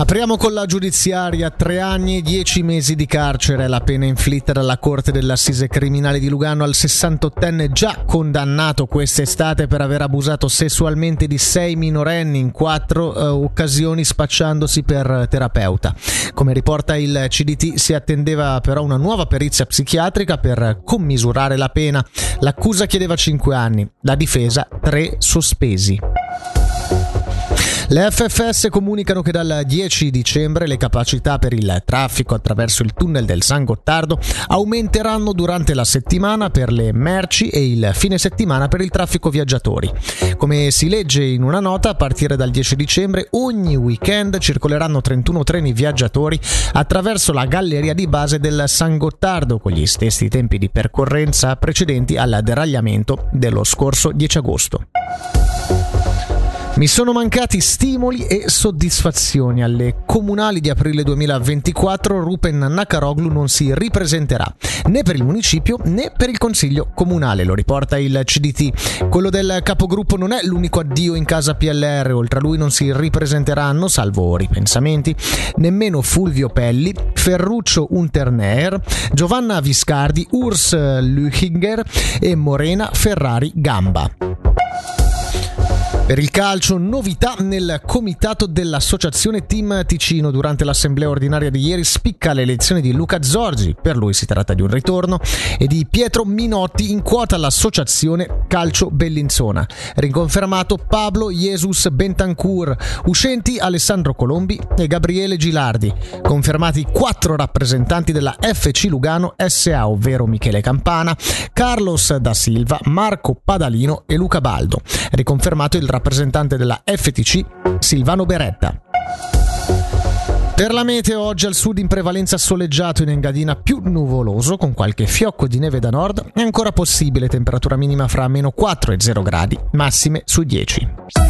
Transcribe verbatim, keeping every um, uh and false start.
Apriamo con la giudiziaria, tre anni e dieci mesi di carcere, la pena inflitta dalla Corte dell'Assise Criminale di Lugano al sessantottenne già condannato quest'estate per aver abusato sessualmente di sei minorenni in quattro eh, occasioni spacciandosi per terapeuta. Come riporta il C D T, si attendeva però una nuova perizia psichiatrica per commisurare la pena. L'accusa chiedeva cinque anni, la difesa tre sospesi. Le F F S comunicano che dal dieci dicembre le capacità per il traffico attraverso il tunnel del San Gottardo aumenteranno durante la settimana per le merci e il fine settimana per il traffico viaggiatori. Come si legge in una nota, a partire dal dieci dicembre ogni weekend circoleranno trentuno treni viaggiatori attraverso la galleria di base del San Gottardo con gli stessi tempi di percorrenza precedenti al deragliamento dello scorso dieci agosto. Mi sono mancati stimoli e soddisfazioni. Alle comunali di aprile duemilaventiquattro Rupen Nacaroglu non si ripresenterà né per il municipio né per il consiglio comunale, lo riporta il C D T. Quello del capogruppo non è l'unico addio in casa P L R, oltre a lui non si ripresenteranno, salvo ripensamenti, nemmeno Fulvio Pelli, Ferruccio Unterner, Giovanna Viscardi, Urs Lüchinger e Morena Ferrari Gamba. Per il calcio, novità nel comitato dell'associazione Team Ticino. Durante l'assemblea ordinaria di ieri spicca l'elezione di Luca Zorzi, per lui si tratta di un ritorno, e di Pietro Minotti in quota all'associazione Calcio Bellinzona. Riconfermato Pablo Jesus Bentancur, uscenti Alessandro Colombi e Gabriele Gilardi. Confermati quattro rappresentanti della F C Lugano S A, ovvero Michele Campana, Carlos da Silva, Marco Padalino e Luca Baldo. Riconfermato il rappresentante della F T C, Silvano Beretta. Per la meteo, oggi al sud in prevalenza soleggiato, in Engadina più nuvoloso con qualche fiocco di neve da nord, è ancora possibile, temperatura minima fra meno quattro e zero gradi, massime su dieci.